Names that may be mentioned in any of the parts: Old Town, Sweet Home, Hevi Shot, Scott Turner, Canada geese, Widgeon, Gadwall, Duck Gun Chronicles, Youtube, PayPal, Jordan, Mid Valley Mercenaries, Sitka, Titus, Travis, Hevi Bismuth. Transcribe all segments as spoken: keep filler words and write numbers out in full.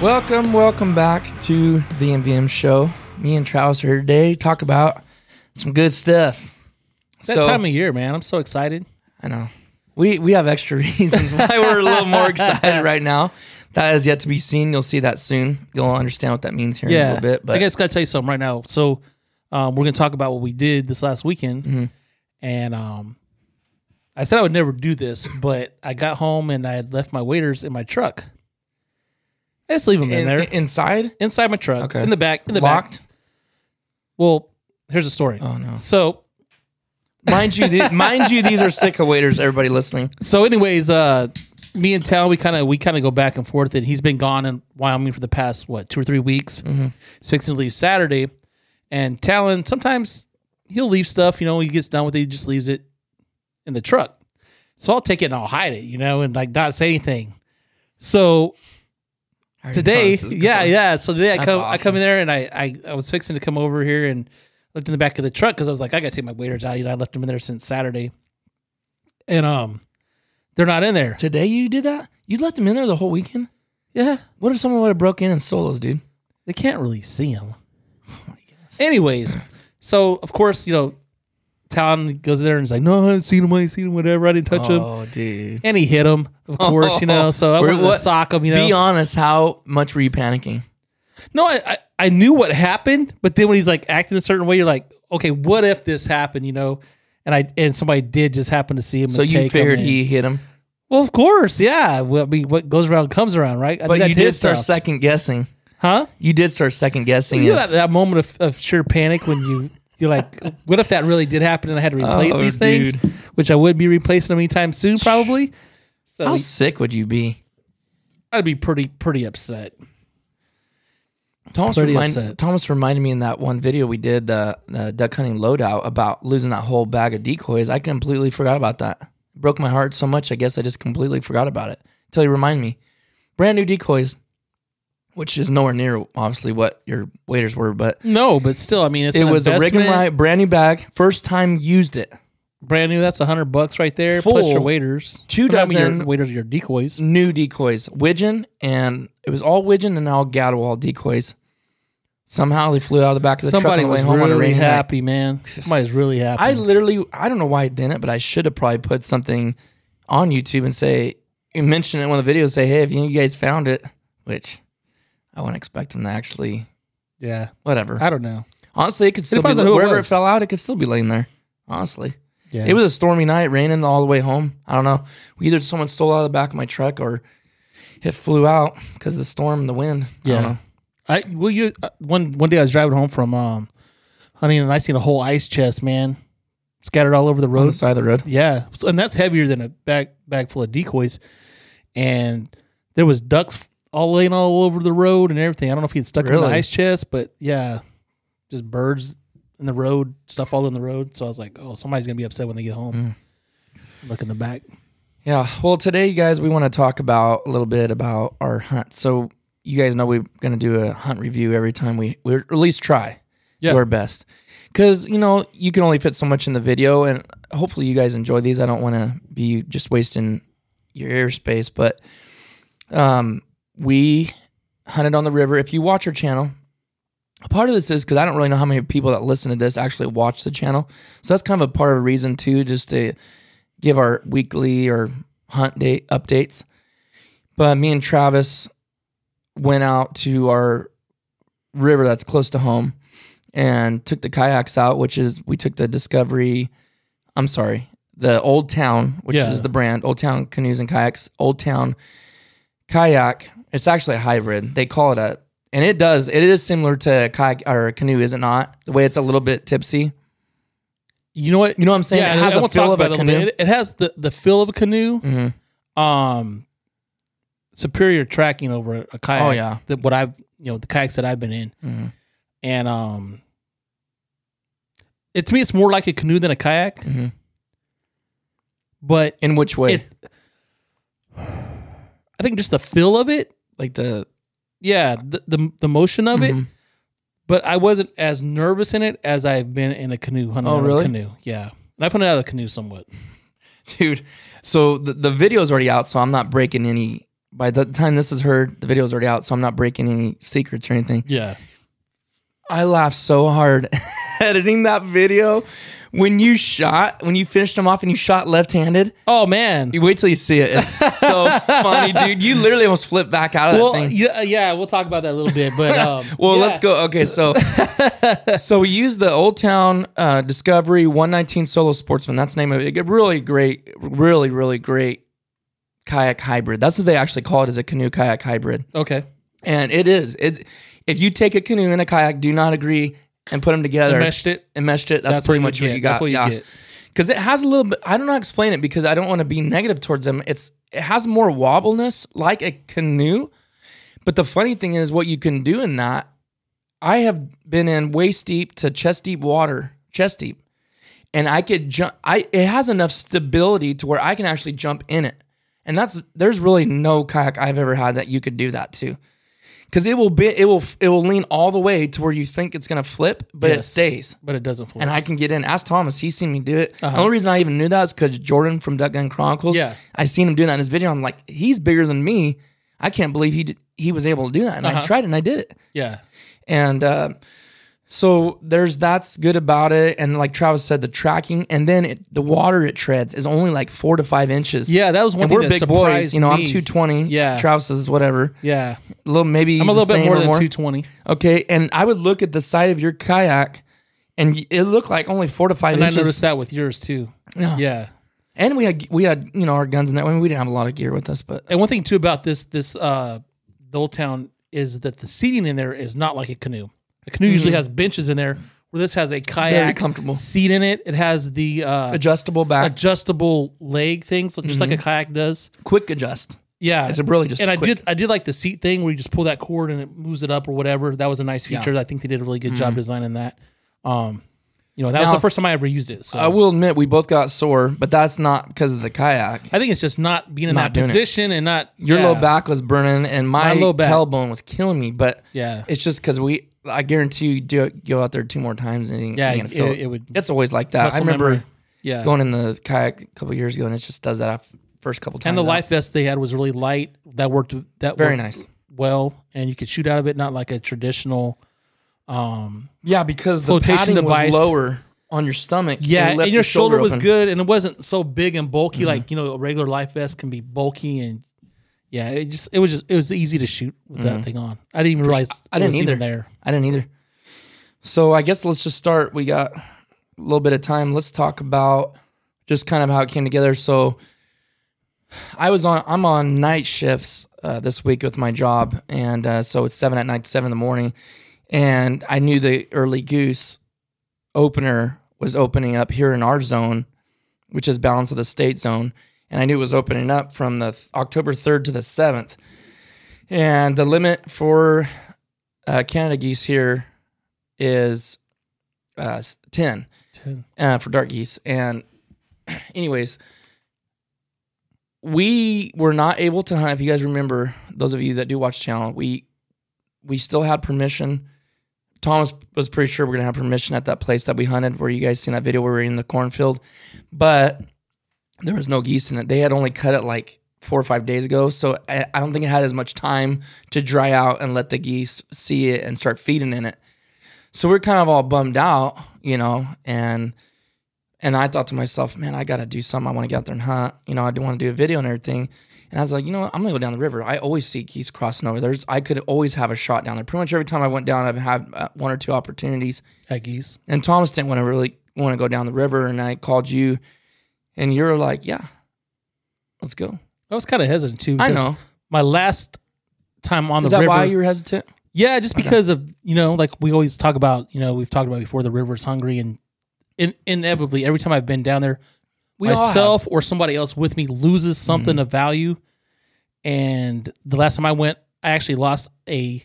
Welcome, welcome back to the M V M show. Me and Travis are here today to talk about some good stuff. It's that so, time of year, man. I'm so excited. I know. We we have extra reasons why we're a little more excited right now. That is yet to be seen. You'll see that soon. You'll understand what that means here yeah. in a little bit. But I guess I got to tell you something right now. So um, we're going to talk about what we did this last weekend. Mm-hmm. And um, I said I would never do this, but I got home and I had left my waders in my truck. I just leave them in, in there. Inside? Inside my truck. Okay. In the back. In the Locked? Back. Well, here's the story. Oh, no. So, mind you, the, mind you, these are Sitka waiters, everybody listening. So, anyways, uh, me and Tal, we kind of we kind of go back and forth. And he's been gone in Wyoming for the past, what, two or three weeks. Mm-hmm. He's fixing to leave Saturday. And Talon, sometimes he'll leave stuff. You know, he gets done with it. He just leaves it in the truck. So, I'll take it and I'll hide it, you know, and like not say anything. So... Today, yeah, yeah. So today I come, awesome. I come in there and I, I, I was fixing to come over here and looked in the back of the truck because I was like, I gotta take my waders out. You know, I left them in there since Saturday, and um, they're not in there. Today you did that? You left them in there the whole weekend? Yeah. What if someone would have broke in and stole those, dude? They can't really see them. Oh my gosh. Anyways, so of course you know, Talon goes in there and he's like, no, I haven't seen him, I ain't seen him, whatever. I didn't touch oh, him. Oh, dude. And he hit him, of course, oh, you know. So I wanted to sock him, you know. Be honest, how much were you panicking? No, I, I, I knew what happened, but then when he's like acting a certain way, you're like, okay, what if this happened, you know? And I and somebody did just happen to see him. So and you take figured him he hit him? Well, of course, yeah. Well, I mean, what goes around comes around, right? I but think you did start stuff. second guessing. Huh? You did start second guessing. You had that moment of, of sheer panic when you... You're like, what if that really did happen and I had to replace oh, these things, dude. Which I would be replacing them anytime soon, probably. So how sick would you be? I'd be pretty, pretty upset. Thomas, pretty remind, upset. Thomas reminded me in that one video we did, the, the duck hunting loadout, about losing that whole bag of decoys. I completely forgot about that. It broke my heart so much, I guess I just completely forgot about it until you remind me. Brand new decoys. Which is nowhere near, obviously, what your waders were, but... No, but still, I mean, it's It an was investment. A rig and right, brand new bag, first time used it. Brand new, that's one hundred bucks right there, Full, plus your waders. Two I dozen... Mean your waders, your decoys. New decoys. Widgeon, and it was all widgeon and all Gadwall decoys. Somehow they flew out of the back of the Somebody truck on the way home really on a rainy happy, night. Man. Somebody's really happy. I literally... I don't know why I didn't, but I should have probably put something on YouTube and say... You mentioned it in one of the videos, say, hey, if you guys found it, which... I wouldn't expect them to actually... Yeah. Whatever. I don't know. Honestly, it could still be... Like, wherever it, it fell out, it could still be laying there. Honestly. Yeah. It was a stormy night, raining all the way home. I don't know. Either someone stole out of the back of my truck or it flew out because of the storm and the wind. Yeah. I don't know. I, well, you, uh, one, one day I was driving home from um, hunting and I seen a whole ice chest, man, scattered all over the road. On the side of the road. Yeah. So, and that's heavier than a bag, bag full of decoys. And there was ducks... all laying all over the road and everything. I don't know if he had stuck really? in the ice chest, but yeah, just birds in the road, stuff all in the road. So I was like, oh, somebody's going to be upset when they get home. Mm. Look in the back. Yeah. Well, today, you guys, we want to talk about a little bit about our hunt. So you guys know we're going to do a hunt review every time we, we or at least try yeah. do our best. because, you know, you can only put so much in the video, and hopefully you guys enjoy these. I don't want to be just wasting your airspace, but um, we hunted on the river. If you watch our channel, a part of this is because I don't really know how many people that listen to this actually watch the channel. So that's kind of a part of a reason, too, just to give our weekly or hunt day updates. But me and Travis went out to our river that's close to home and took the kayaks out, which is, we took the Discovery, I'm sorry, the Old Town, which yeah. is the brand, Old Town Canoes and Kayaks, Old Town Kayak. It's actually a hybrid. They call it a, and it does, it is similar to a kayak or a canoe, is it not? The way it's a little bit tipsy. You know what? You know what I'm saying? Yeah, it has a feel of a canoe. It, it has the, the feel of a canoe. Mm-hmm. Um, superior tracking over a kayak. Oh yeah. The, what I've, you know, the kayaks that I've been in, mm-hmm. and um, it to me it's more like a canoe than a kayak. Mm-hmm. But in which way? It, I think just the feel of it, like the yeah, the the, the motion of mm-hmm. it. But I wasn't as nervous in it as I've been in a canoe. Hunting oh, really? A canoe. Yeah. And I hunted out a canoe somewhat. Dude, so the, the video's already out, so I'm not breaking any... By the time this is heard, the video's already out, so I'm not breaking any secrets or anything. Yeah. I laughed so hard editing that video. When you shot, when you finished them off and you shot left-handed... Oh, man. You wait till you see it. It's so funny, dude. You literally almost flipped back out of well, that thing. Yeah, yeah, we'll talk about that a little bit, but... Um, well, yeah. Let's go. Okay, so so we used the Old Town uh, Discovery one nineteen Solo Sportsman. That's the name of it. Really great, really, really great kayak hybrid. That's what they actually call it, is a canoe-kayak hybrid. Okay. And it is. It, if you take a canoe and a kayak, do not agree... and put them together. And meshed it. And meshed it. That's, that's pretty what much get. What you got. That's what you yeah. get. Because it has a little bit, I don't know how to explain it because I don't want to be negative towards them. It's It has more wobbleness like a canoe. But the funny thing is what you can do in that, I have been in waist deep to chest deep water, chest deep. And I could jump, I it has enough stability to where I can actually jump in it. And that's there's really no kayak I've ever had that you could do that to. Because it will be, it will, it will lean all the way to where you think it's gonna flip, but yes, it stays. But it doesn't flip. And I can get in. Ask Thomas; he's seen me do it. Uh-huh. The only reason I even knew that is because Jordan from Duck Gun Chronicles. Yeah, I seen him doing that in his video. I'm like, he's bigger than me. I can't believe he did, he was able to do that. And uh-huh. I tried it, and I did it. Yeah. And uh, so there's that's good about it. And like Travis said, the tracking, and then it, the water it treads is only like four to five inches. Yeah, that was one. And thing we're that big boys, you know. Me. I'm two twenty. Yeah. Travis is whatever. Yeah. A little, maybe I'm a little bit more than more. two twenty. Okay, and I would look at the side of your kayak, and it looked like only four to five and inches. And I noticed that with yours too. Yeah, yeah. And we had we had you know our guns in that. I mean, we didn't have a lot of gear with us, but and one thing too about this this uh, the Old Town is that the seating in there is not like a canoe. A canoe mm-hmm. usually has benches in there, where this has a kayak very comfortable seat in it. It has the uh, adjustable back, adjustable leg things, just mm-hmm. like a kayak does. Quick adjust. Yeah, it's really just and quick. I did I did like the seat thing where you just pull that cord and it moves it up or whatever. That was a nice feature. Yeah. I think they did a really good mm-hmm. job designing that. Um, you know, that now, was the first time I ever used it. So. I will admit we both got sore, but that's not because of the kayak. I think it's just not being in not that position it. And not your yeah. low back was burning and my, my low back. Tailbone was killing me. But yeah, it's just because we. I guarantee you, do it, go out there two more times and yeah, you're gonna feel it, it. It would. It's always like that. I remember memory. Yeah going in the kayak a couple years ago and it just does that. I've, First couple times, and the life out. Vest they had was really light. That worked. That very worked nice. Well, and you could shoot out of it, not like a traditional. Um, yeah, because the padding device. Was lower on your stomach. Yeah, and, and your, your shoulder, shoulder was good, and it wasn't so big and bulky. Mm-hmm. Like you know, a regular life vest can be bulky, and yeah, it just it was just it was easy to shoot with mm-hmm. that thing on. I didn't even realize I, I didn't either. Even there, I didn't either. So I guess let's just start. We got a little bit of time. Let's talk about just kind of how it came together. So. I was on. I'm on night shifts uh, this week with my job, and uh, so it's seven at night, seven in the morning. And I knew the early goose opener was opening up here in our zone, which is balance of the state zone, and I knew it was opening up from the th- October third to the seventh. And the limit for uh, Canada geese here is uh, ten, ten. Uh, for dark geese. And anyways. We were not able to hunt. If you guys remember, those of you that do watch the channel, we we still had permission Thomas was pretty sure we're going to have permission at that place that we hunted where you guys seen that video where we were in the cornfield. But there was no geese in it. They had only cut it like four or five days ago. So I, I don't think it had as much time to dry out and let the geese see it and start feeding in it. So we're kind of all bummed out, you know, and and I thought to myself, man, I got to do something. I want to get out there and hunt. You know, I do want to do a video and everything. And I was like, you know what? I'm going to go down the river. I always see geese crossing over. There's, I could always have a shot down there. Pretty much every time I went down, I've had one or two opportunities. At geese. And Thomas didn't want to really want to go down the river. And I called you and you were like, yeah, let's go. I was kind of hesitant too. I know. My last time on the river. Is that why you were hesitant? Yeah, just because okay. of, you know, like we always talk about, you know, we've talked about before, the river's hungry. And in, inevitably, every time I've been down there, we myself or somebody else with me loses something mm-hmm. of value. And the last time I went, I actually lost a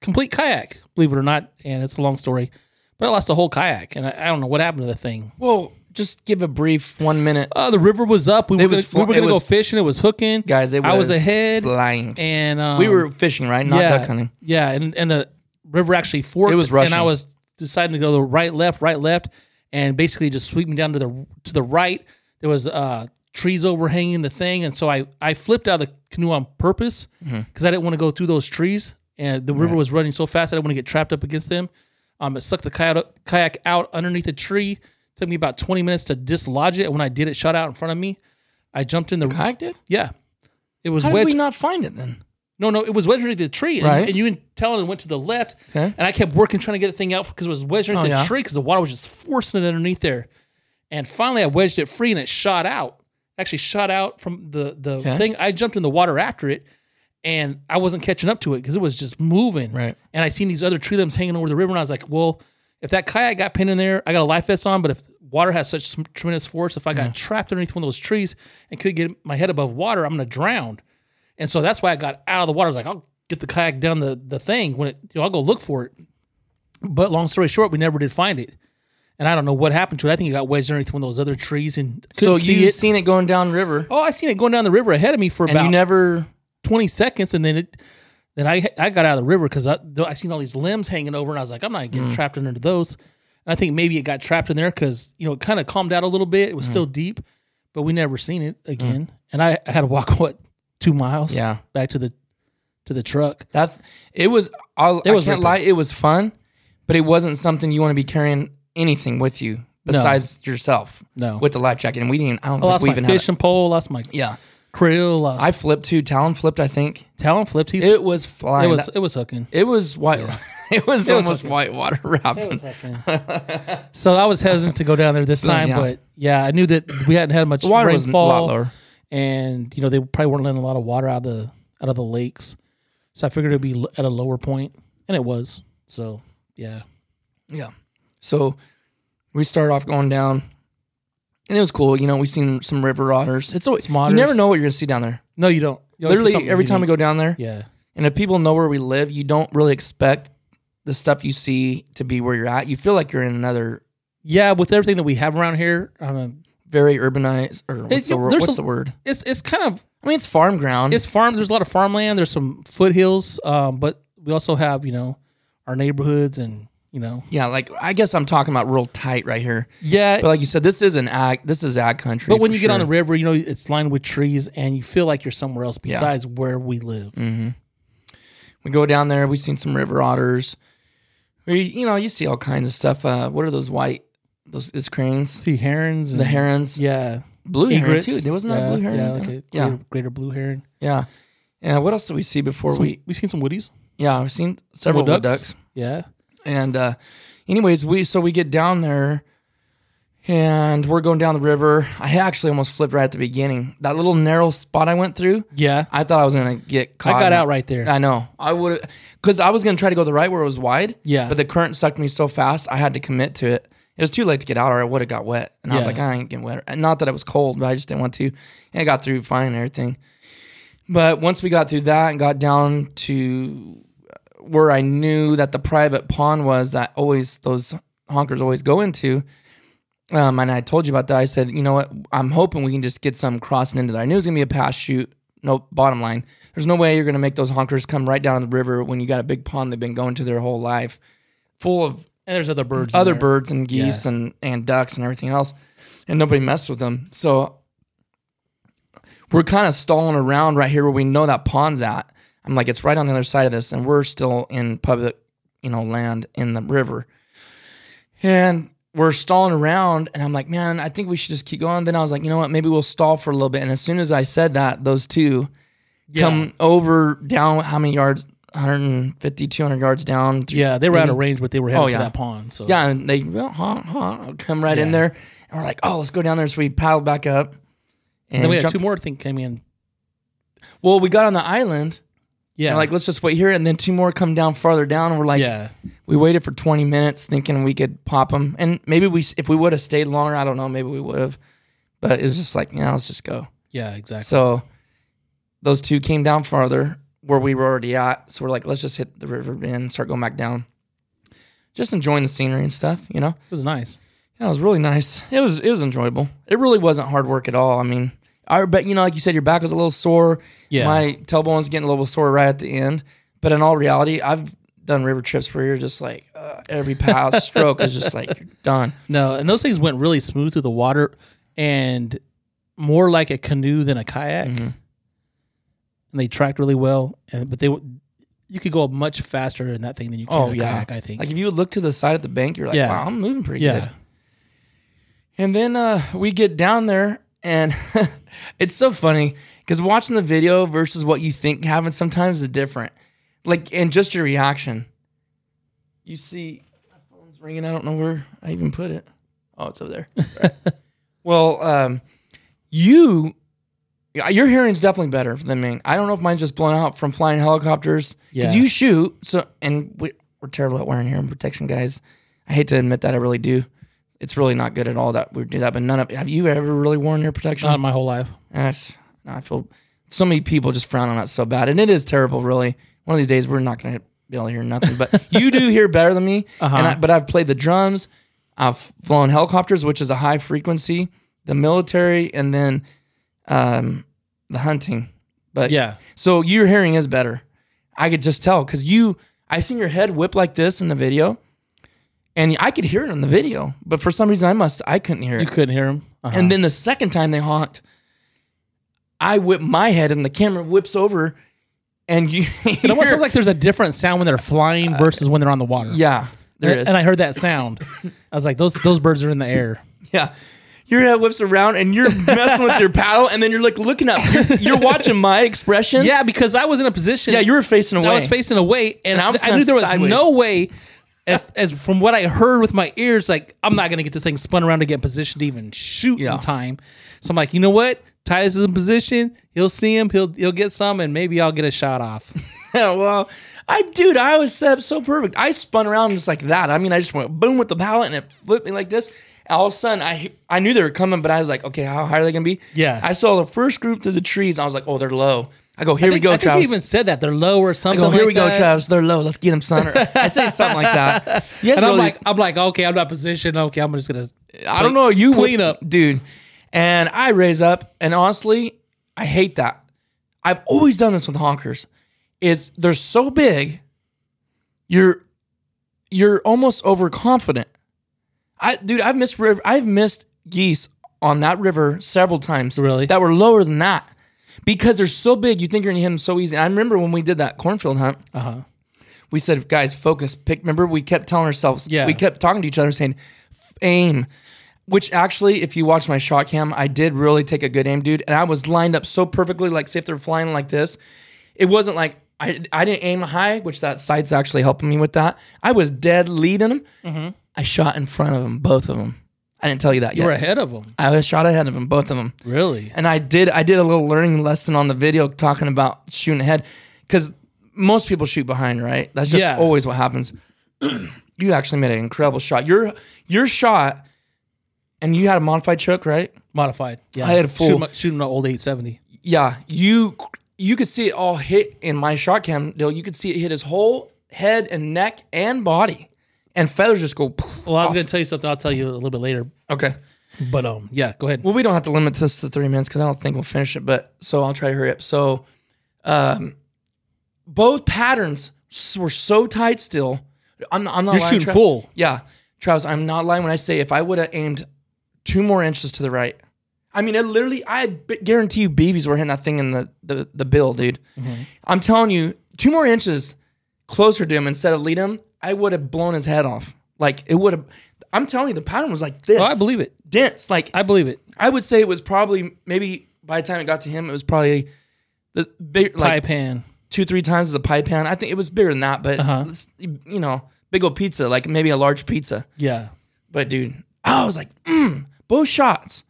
complete kayak, believe it or not. And it's a long story, but I lost a whole kayak. And I, I don't know what happened to the thing. Well, just give a brief one minute. Uh, the river was up. We it were going fl- we to go fishing. It was hooking. Guys, it was I was ahead. Flying. And, um, we were fishing, right? Not yeah, duck hunting. Yeah. And, and the river actually forked. It was rushing. And I was deciding to go the right, left, right, left. And basically just sweeping down to the to the right. There was uh, trees overhanging the thing. And so I, I flipped out of the canoe on purpose because mm-hmm. I didn't want to go through those trees. And the river right. was running so fast, I didn't want to get trapped up against them. Um, it sucked the kayak out underneath the tree. It took me about twenty minutes to dislodge it. And when I did, it shot out in front of me. I jumped in the... the kayak did? Yeah. It was How wedged. Did we not find it then? No, no, it was wedged underneath the tree. And, right. and you didn't tell it and went to the left. Okay. And I kept working, trying to get the thing out because it was wedged underneath oh, the yeah. tree because the water was just forcing it underneath there. And finally, I wedged it free and it shot out. Actually shot out from the, the okay. thing. I jumped in the water after it and I wasn't catching up to it because it was just moving. Right. And I seen these other tree limbs hanging over the river and I was like, well, if that kayak got pinned in there, I got a life vest on, but if water has such tremendous force, if I got yeah. trapped underneath one of those trees and could get my head above water, I'm going to drown. And so that's why I got out of the water. I was like, I'll get the kayak down the, the thing. When it, you know, I'll go look for it. But long story short, we never did find it. And I don't know what happened to it. I think it got wedged underneath one of those other trees. And so you've it. seen it going down river. Oh, I seen it going down the river ahead of me for and about you never... twenty seconds. And then it, then I I got out of the river because I, I seen all these limbs hanging over. And I was like, I'm not getting mm. trapped under those. And I think maybe it got trapped in there because, you know, it kind of calmed out a little bit. It was mm. still deep, but we never seen it again. Mm. And I, I had to walk, what? Two miles, yeah, back to the to the truck. That's it was. I'll, it I was can't lie, it was fun, but it wasn't something you want to be carrying anything with you besides no. yourself. No, with the life jacket, and we didn't. I don't I think lost we my even fishing had pole. Lost my yeah krill. Lost. I flipped too. Talon flipped. I think Talon flipped. He's, it was flying. It was it was hooking. It was white. Yeah. It was it almost was white water wrapping. So I was hesitant to go down there this so, time, yeah. but yeah, I knew that we hadn't had much the water rainfall. Was a lot lower. And, you know, they probably weren't letting a lot of water out of the out of the lakes. So I figured it would be at a lower point, and it was. So, yeah. Yeah. So we started off going down, and it was cool. You know, we seen some river otters. It's always, you never know what you're going to see down there. No, you don't. You literally, every time we go down there. Yeah. And if people know where we live, you don't really expect the stuff you see to be where you're at. You feel like you're in another. Yeah, with everything that we have around here, I'm a, very urbanized, or what's, it, the, what's some, the word? It's it's kind of, I mean, it's farm ground. It's farm. There's a lot of farmland. There's some foothills, um, but we also have, you know, our neighborhoods and, you know. Yeah, like, I guess I'm talking about real tight right here. Yeah. But like you said, this is an ag, this is ag country. But when you sure. get on the river, you know, it's lined with trees and you feel like you're somewhere else besides yeah. where we live. Mm-hmm. We go down there. We've seen some river otters. We, you know, you see all kinds of stuff. Uh, what are those white? Those is cranes. See herons. And the herons. Yeah. Blue egrets. Heron, too. There wasn't yeah, that blue heron. Yeah, like a yeah. Greater, greater blue heron. Yeah. And what else did we see before some, we... We've seen some woodies. Yeah, we've seen several wood ducks. ducks. Yeah. And uh, anyways, we so we get down there, and we're going down the river. I actually almost flipped right at the beginning. That little narrow spot I went through... Yeah. I thought I was going to get caught. I got out it. right there. I know. I would... Because I was going to try to go the right where it was wide. Yeah. But the current sucked me so fast, I had to commit to it. It was too late to get out, or I would have got wet. And yeah. I was like, I ain't getting wet. Not that it was cold, but I just didn't want to. And I got through fine and everything. But once we got through that and got down to where I knew that the private pond was that always those honkers always go into, um, and I told you about that. I said, you know what? I'm hoping we can just get some crossing into there. I knew it was going to be a pass shoot. No, bottom line, there's no way you're going to make those honkers come right down the river when you got a big pond they've been going to their whole life. full of and there's other birds, other birds and geese yeah. and, and ducks and everything else, and nobody messed with them. So we're kind of stalling around right here where we know that pond's at. I'm like, it's right on the other side of this, and we're still in public, you know, land in the river, and we're stalling around. And I'm like, man, I think we should just keep going. Then I was like, you know what? Maybe we'll stall for a little bit. And as soon as I said that, those two yeah. come over down how many yards? one fifty, two hundred yards down. Yeah, they were maybe, out of range, but they were heading oh, yeah. to that pond. So yeah, and they well, huh, huh, come right yeah. in there, and we're like, oh, let's go down there. So we paddled back up, and, and then we had jumped. Two more things came in. Well, we got on the island. Yeah, like let's just wait here, and then two more come down farther down. And we're like, yeah. we waited for twenty minutes, thinking we could pop them, and maybe we if we would have stayed longer, I don't know, maybe we would have, but it was just like, yeah, let's just go. Yeah, exactly. So those two came down farther. Where we were already at, so we're like, let's just hit the river bend, start going back down, just enjoying the scenery and stuff, you know. It was nice. Yeah, it was really nice. It was it was enjoyable. It really wasn't hard work at all. I mean, I bet you know, like you said, your back was a little sore. Yeah, my tailbone's getting a little sore right at the end. But in all reality, I've done river trips where you're just like uh, every power stroke is just like you're done. No, and those things went really smooth through the water, and more like a canoe than a kayak. Mm-hmm. And they tracked really well, and but they you could go up much faster in that thing than you can oh, in a yeah. kayak, I think. Like if you would look to the side of the bank, you're like, yeah. wow, I'm moving pretty yeah. good. And then uh, we get down there, and it's so funny because watching the video versus what you think happens sometimes is different. Like, and just your reaction. You see, my phone's ringing. I don't know where I even put it. Oh, it's over there. Right. Well, um, you... your hearing's definitely better than mine. I don't know if mine's just blown out from flying helicopters. Because yeah. you shoot, so and we, we're terrible at wearing hearing protection, guys. I hate to admit that, I really do. It's really not good at all that we do that. But none of have you ever really worn ear protection? Not in my whole life. That's, no, I feel so many people just frown on that so bad, and it is terrible. Really, one of these days we're not going to be able to hear nothing. But you do hear better than me. Uh-huh. And I, but I've played the drums, I've flown helicopters, which is a high frequency, the military, and then. Um, the hunting, but yeah. So your hearing is better. I could just tell because you, I seen your head whip like this in the video, and I could hear it in the video. But for some reason, I must, I couldn't hear it. You couldn't hear him. Uh-huh. And then the second time they honked, I whip my head, and the camera whips over, and you. It almost sounds like there's a different sound when they're flying versus uh, when they're on the water. Yeah, there and, is. And I heard that sound. I was like, those those birds are in the air. Yeah. Your head whips around, and you're messing with your paddle, and then you're like looking up. You're, you're watching my expression. Yeah, because I was in a position. Yeah, you were facing away. I was facing away, and, and I, was I knew there was sideways. No way, as as from what I heard with my ears, like, I'm not going to get this thing spun around to get in position to even shoot yeah. in time. So I'm like, you know what? Titus is in position. He'll see him. He'll he'll get some, and maybe I'll get a shot off. Yeah, well, I dude, I was set up so perfect. I spun around just like that. I mean, I just went boom with the paddle, and it flipped me like this. All of a sudden, I I knew they were coming, but I was like, okay, how high are they going to be? Yeah. I saw the first group through the trees. I was like, oh, they're low. I go, here I think, we go, I Travis. I think you even said that. They're low or something I go, here like we that. Go, Travis. They're low. Let's get them, son. I say something like that. And really, I'm like, I'm like, okay, I'm not positioned. Okay, I'm just going to I don't know. You clean up. Dude. And I raise up, and honestly, I hate that. I've always done this with honkers. Is they're so big, you're you're almost overconfident. I, dude, I've missed river, I've missed geese on that river several times. Really? That were lower than that because they're so big. You think you're going to hit them so easy. And I remember when we did that cornfield hunt. Uh huh. We said, guys, focus, pick. Remember, we kept telling ourselves. Yeah. We kept talking to each other, saying, aim. Which actually, if you watch my shot cam, I did really take a good aim, dude. And I was lined up so perfectly. Like, say if they're flying like this, it wasn't like. I, I didn't aim high, which that sight's actually helping me with that. I was dead leading them. Mm-hmm. I shot in front of them, both of them. I didn't tell you that yet. You were ahead of them. I was shot ahead of them, both of them. Really? And I did I did a little learning lesson on the video talking about shooting ahead because most people shoot behind, right? That's just yeah. always what happens. You actually made an incredible shot. Your your shot, and you had a modified choke, right? Modified, yeah. I had a full. Shooting my, shooting my old eight seventy. Yeah, you... You could see it all hit in my shot cam, Dale. You could see it hit his whole head and neck and body, and feathers just go. Well, I was off. Gonna tell you something. I'll tell you a little bit later. Okay, but um, yeah, go ahead. Well, we don't have to limit this to three minutes because I don't think we'll finish it. But so I'll try to hurry up. So, um, both patterns were so tight still, I'm not, I'm not You're lying. You're shooting Tra- full. Yeah. Travis, I'm not lying when I say if I would have aimed two more inches to the right, I mean, it literally, I guarantee you B Bs were hitting that thing in the, the, the bill, dude. Mm-hmm. I'm telling you, two more inches closer to him instead of lead him, I would have blown his head off. Like, it would have, I'm telling you, the pattern was like this. Oh, I believe it. Dense. Like, I believe it. I would say it was probably, maybe by the time it got to him, it was probably the big, like, pie pan. Two, three times as a pie pan. I think it was bigger than that, but, uh-huh. you know, big old pizza, like maybe a large pizza. Yeah. But, dude, I was like, mm, both shots.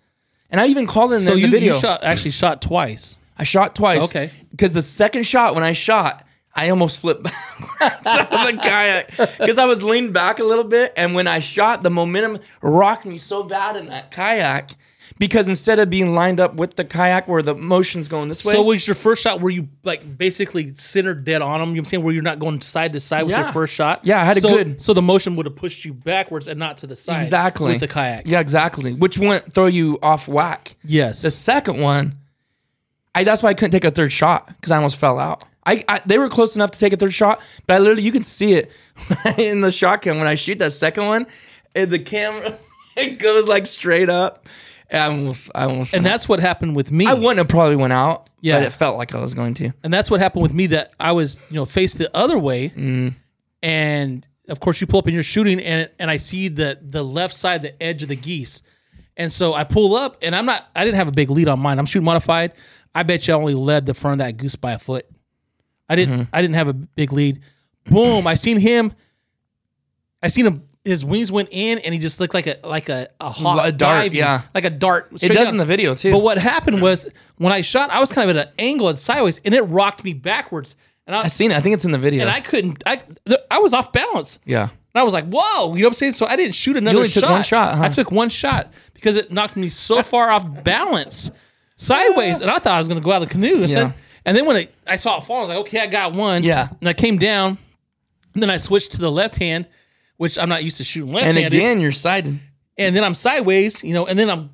And I even called it in so the, you, the video. So you shot, actually shot twice. I shot twice. Okay. Because the second shot, when I shot, I almost flipped backwards out of the kayak. Because I was leaned back a little bit. And when I shot, the momentum rocked me so bad in that kayak. Because instead of being lined up with the kayak where the motion's going this way. So was your first shot where you like basically centered dead on them? You know what I'm saying? Where you're not going side to side with yeah. your first shot? Yeah, I had so, a good. So the motion would have pushed you backwards and not to the side. Exactly. With the kayak. Yeah, exactly. Which wouldn't throw you off whack. Yes. The second one, I that's why I couldn't take a third shot because I almost fell out. I, I They were close enough to take a third shot, but I literally, you can see it in the shotgun when I shoot that second one. The camera, it goes like straight up. I almost, I almost and that's out. What happened with me. I wouldn't have probably went out, yeah. but it felt like I was going to. And that's what happened with me, that I was, you know, faced the other way. Mm. And, of course, you pull up and you're shooting, and and I see the, the left side, the edge of the geese. And so I pull up, and I'm not, I didn't have a big lead on mine. I'm shooting modified. I bet you I only led the front of that goose by a foot. I didn't mm-hmm. I didn't have a big lead. Boom, I seen him. I seen him. His wings went in, and he just looked like a like a, a hawk, a dart, diving, yeah, like a dart. It does down. In the video too. But what happened was when I shot, I was kind of at an angle and sideways, and it rocked me backwards. And I, I seen it. I think it's in the video. And I couldn't. I I was off balance. Yeah. And I was like, whoa, you know what I'm saying? So I didn't shoot another. You only shot. Took one shot. Huh? I took one shot because it knocked me so far off balance, sideways, and I thought I was going to go out of the canoe. Yeah. Said, and then when it, I saw it fall, I was like, okay, I got one. Yeah. And I came down, and then I switched to the left hand. Which I'm not used to shooting left-handed. And again, you're siding. And then I'm sideways, you know, and then I'm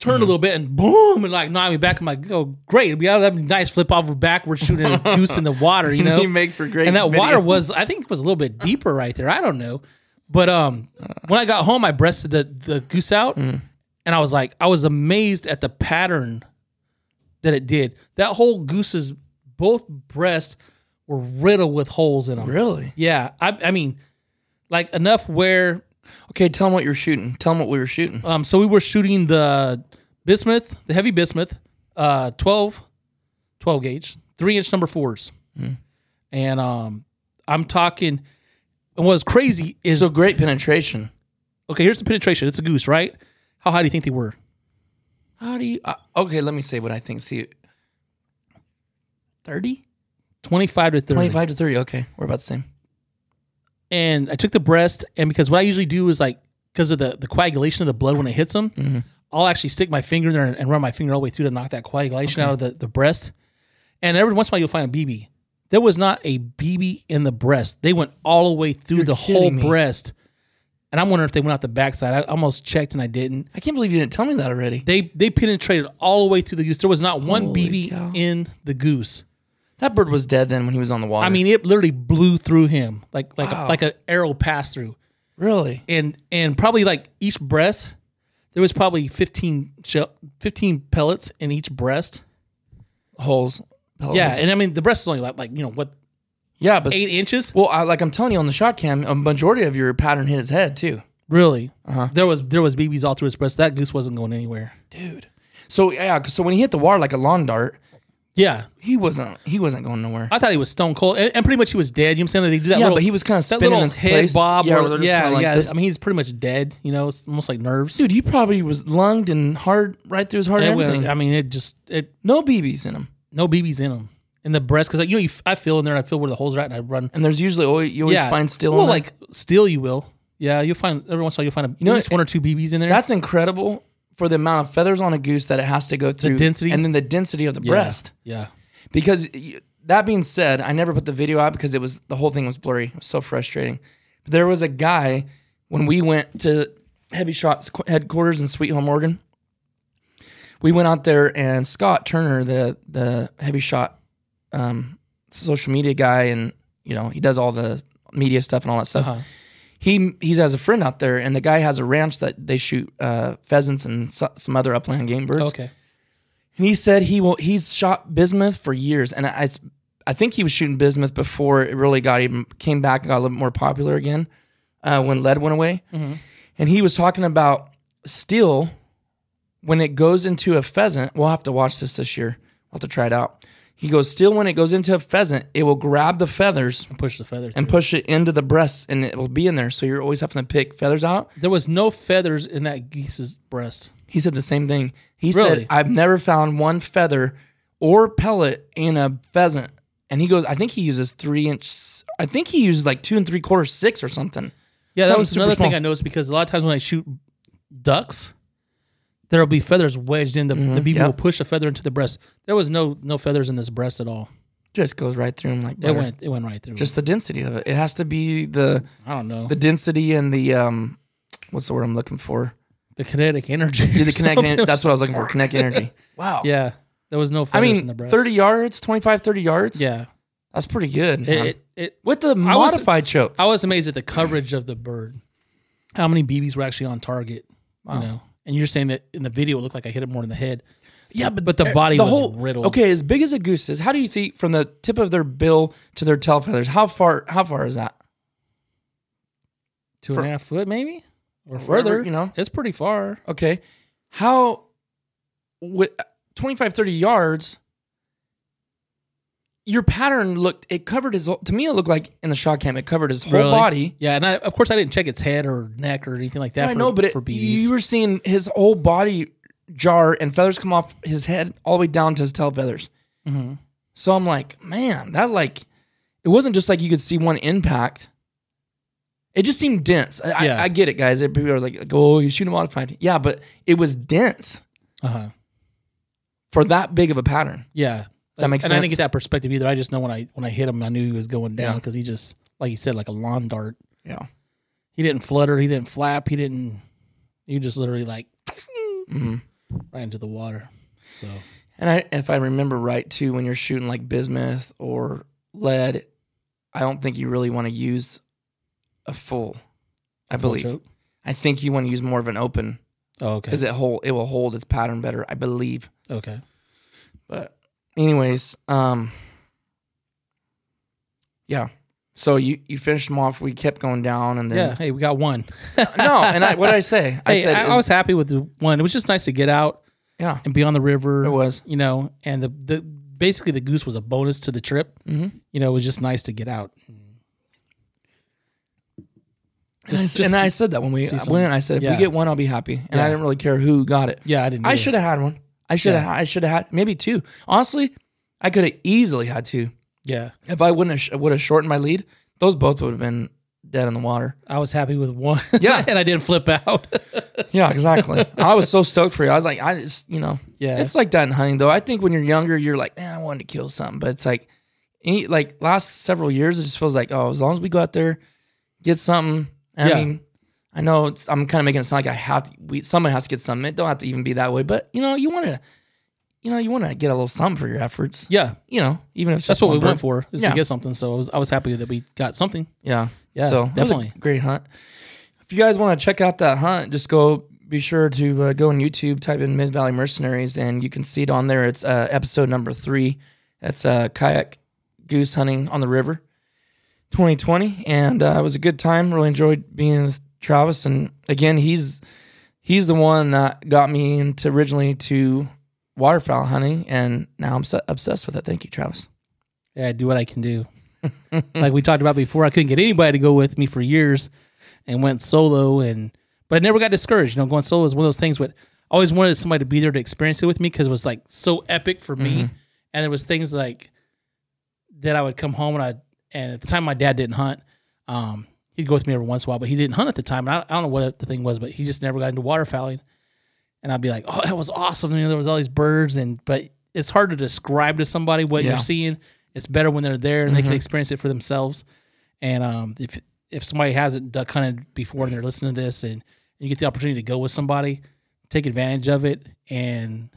turned mm-hmm. a little bit and boom, and like knocked me back. I'm like, oh, great. It'd be, that'd be nice. Flip over backwards, shooting a goose in the water, you know. You make for great. And that video. Water was, I think, was a little bit deeper right there. I don't know. But um, when I got home, I breasted the, the goose out, mm. and I was like, I was amazed at the pattern that it did. That whole goose's both breasts were riddled with holes in them. Really? Yeah. I, I mean... Like enough where, okay. Tell them what you're shooting. Tell them what we were shooting. Um, so we were shooting the Bismuth, the Hevi Bismuth, uh, twelve, twelve gauge, three inch number fours, mm. and um, I'm talking. And what's crazy is so great penetration. Okay, here's the penetration. It's a goose, right? How high do you think they were? How do you? Uh, okay, let me say what I think. See, thirty, twenty-five to thirty. Twenty-five to thirty. Okay, we're about the same. And I took the breast, and because what I usually do is like, because of the, the coagulation of the blood when it hits them, mm-hmm. I'll actually stick my finger in there and, and run my finger all the way through to knock that coagulation okay. out of the, the breast. And every once in a while, you'll find a B B. There was not a B B in the breast. They went all the way through You're the whole me. breast. And I'm wondering if they went out the backside. I almost checked, and I didn't. I can't believe you didn't tell me that already. They they penetrated all the way through the goose. There was not one Holy B B cow. in the goose. That bird was dead then when he was on the water. I mean, it literally blew through him like like wow. a, like an arrow passed through. Really? And and probably like each breast, there was probably fifteen, fifteen pellets in each breast. Holes. Pellets. Yeah, and I mean, the breast is only like, like you know, what, yeah, but eight inches? Well, I, like I'm telling you on the shot cam, a majority of your pattern hit his head too. Really? Uh-huh. There was, there was B Bs all through his breast. That goose wasn't going anywhere. Dude. So, yeah, so when he hit the water like a lawn dart, yeah, he wasn't. He wasn't going nowhere. I thought he was stone cold, and, and pretty much he was dead. You know what I'm saying? They did that yeah, little, but he was kind of spinning in his head bob. Yeah, or, yeah, like yeah. This. I mean, he's pretty much dead. You know, it's almost like nerves. Dude, he probably was lunged and hard right through his heart. It and everything. Went, I mean, it just it. No B Bs in him. No B Bs in him. In the breast, because you know, you, I feel in there, and I feel where the holes are at, and I run. And there's usually always, you always yeah. find steel. Well, in like it. Steel, you will. Yeah, you'll find every once in a while you'll find a, you know, at least one or two B Bs in there. That's incredible. For the amount of feathers on a goose that it has to go through. The density. And then the density of the yeah, breast. Yeah. Because that being said, I never put the video out because it was the whole thing was blurry. It was so frustrating. But there was a guy, when we went to Hevi Shot's headquarters in Sweet Home, Oregon, we went out there and Scott Turner, the the Hevi Shot um, social media guy, and you know he does all the media stuff and all that stuff. Uh-huh. He he's has a friend out there, and the guy has a ranch that they shoot uh, pheasants and so, some other upland game birds. Okay. And he said he will. He's shot bismuth for years, and I, I think he was shooting bismuth before it really got even came back and got a little more popular again uh, when lead went away. Mm-hmm. And he was talking about steel when it goes into a pheasant. We'll have to watch this this year. I'll have to try it out. He goes, steel when it goes into a pheasant, it will grab the feathers and push the feathers and push it into the breast, and it will be in there. So you're always having to pick feathers out. There was no feathers in that geese's breast. He said the same thing. He really? said, I've never found one feather or pellet in a pheasant. And he goes, I think he uses three inch. I think he uses like two and three quarters, six or something. Yeah, something that was another small. thing I noticed, because a lot of times when I shoot ducks, there'll be feathers wedged in. The, mm-hmm, the people yep. will push a feather into the breast. There was no no feathers in this breast at all. Just goes right through them like butter. It went it went right through. Just the density of it. It has to be the I don't know the density and the um what's the word I'm looking for? The kinetic energy. Yeah, the kinetic. En- that's what I was looking for. Kinetic energy. Wow. Yeah. There was no feathers I mean, in the breast. thirty yards, twenty-five, thirty yards. Yeah. That's pretty good. It, it, it, With the modified I was, choke. I was amazed at the coverage of the bird. How many B Bs were actually on target? Wow. You know. And you're saying that in the video it looked like I hit it more in the head. Yeah, but, but the body the was whole, riddled. Okay, as big as a goose is, how do you think from the tip of their bill to their tail feathers, how far How far is that? Two For, and a half foot maybe? Or further, whatever, you know. It's pretty far. Okay. How, with twenty-five, thirty yards, your pattern looked, it covered his, to me it looked like in the shot cam, it covered his whole really? body. Yeah, and I, of course I didn't check its head or neck or anything like that yeah, for, I know, but for it, bees. You were seeing his whole body jar and feathers come off his head all the way down to his tail feathers. Mm-hmm. So I'm like, man, that like, it wasn't just like you could see one impact. It just seemed dense. I, yeah. I, I get it, guys. People are like, oh, you shoot a modified. Yeah, but it was dense uh-huh. for that big of a pattern. Yeah. Does that make sense? And I didn't get that perspective either. I just know when I when I hit him, I knew he was going down because yeah. he just, like you said, like a lawn dart. Yeah. He didn't flutter. He didn't flap. He didn't. You just literally like mm-hmm. right into the water. So. And I, if I remember right, too, when you're shooting like bismuth or lead, I don't think you really want to use a full, I full believe. Choke? I think you want to use more of an open. Oh, okay. Because it hold it will hold its pattern better, I believe. Okay. But anyways, um, yeah. So you, you finished them off. We kept going down, and then yeah. Hey, we got one. no, and I, what did I say? Hey, I said I, was, I was happy with the one. It was just nice to get out. Yeah. And be on the river. It was, you know, and the the basically the goose was a bonus to the trip. Mm-hmm. You know, it was just nice to get out. Just, and, I, just and I said that when we went, I said, if yeah. we get one, I'll be happy. And yeah. I didn't really care who got it. Yeah, I didn't. I should have had one. I should have. Yeah. I should have had maybe two. Honestly, I could have easily had two. Yeah. If I wouldn't have, would have shortened my lead, those both would have been dead in the water. I was happy with one. Yeah, and I didn't flip out. yeah, exactly. I was so stoked for you. I was like, I just, you know, yeah. It's like that in hunting, though. I think when you're younger, you're like, man, I wanted to kill something, but it's like, any, like last several years, it just feels like, oh, as long as we go out there, get something. I yeah. mean, I know it's, I'm kind of making it sound like I have to. We, someone has to get something. It don't have to even be that way, but you know, you want to, you know, you want to get a little something for your efforts. Yeah, you know, even if that's what we bird. went for is yeah. to get something. So I was, I was happy that we got something. Yeah, yeah, so definitely a great hunt. If you guys want to check out that hunt, just go. Be sure to uh, go on YouTube, type in Mid Valley Mercenaries, and you can see it on there. It's uh, episode number three. That's uh, kayak goose hunting on the river. twenty twenty, and uh, it was a good time. Really enjoyed being with Travis, and again, he's he's the one that got me into originally to waterfowl hunting, and now I'm obsessed with it. Thank you, Travis. Yeah, I do what I can do. Like we talked about before, I couldn't get anybody to go with me for years, and went solo, and but I never got discouraged. You know, going solo is one of those things. But I always wanted somebody to be there to experience it with me because it was like so epic for me, mm-hmm. and there was things like that I would come home and I. And at the time, my dad didn't hunt. Um, he'd go with me every once in a while, but he didn't hunt at the time. And I, I don't know what the thing was, but he just never got into waterfowling. And I'd be like, "Oh, that was awesome!" You know, there was all these birds, and but it's hard to describe to somebody what yeah. you're seeing. It's better when they're there and mm-hmm. they can experience it for themselves. And um, if if somebody hasn't duck hunted before and they're listening to this, and, and you get the opportunity to go with somebody, take advantage of it. And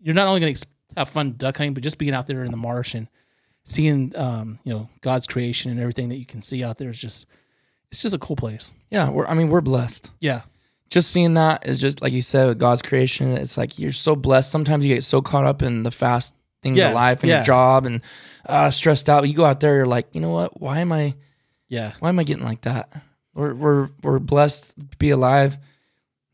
you're not only going to have fun duck hunting, but just being out there in the marsh and seeing, um, you know, God's creation and everything that you can see out there is just, it's just a cool place. Yeah. We're, I mean, we're blessed. Yeah. Just seeing that is just, like you said, with God's creation, it's like, you're so blessed. Sometimes you get so caught up in the fast things yeah, of life and yeah. your job and uh, stressed out. You go out there, you're like, you know what? Why am I, yeah. why am I getting like that? We're, we're, we're blessed to be alive,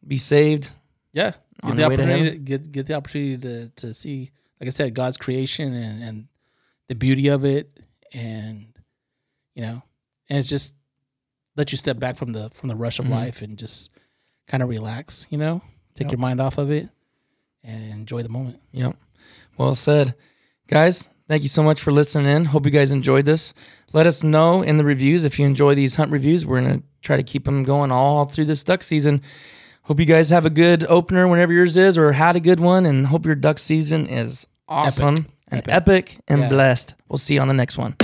be saved. Yeah. Get the, opportunity to get, get the opportunity to, to see, like I said, God's creation and, and the beauty of it, and, you know, and it's just let you step back from the from the rush of mm-hmm. life and just kind of relax, you know, take yep. your mind off of it and enjoy the moment. Yep. Well said. Guys, thank you so much for listening in. Hope you guys enjoyed this. Let us know in the reviews if you enjoy these hunt reviews. We're going to try to keep them going all through this duck season. Hope you guys have a good opener whenever yours is, or had a good one, and hope your duck season is awesome epic. and epic, epic and yeah. blessed. We'll see you on the next one.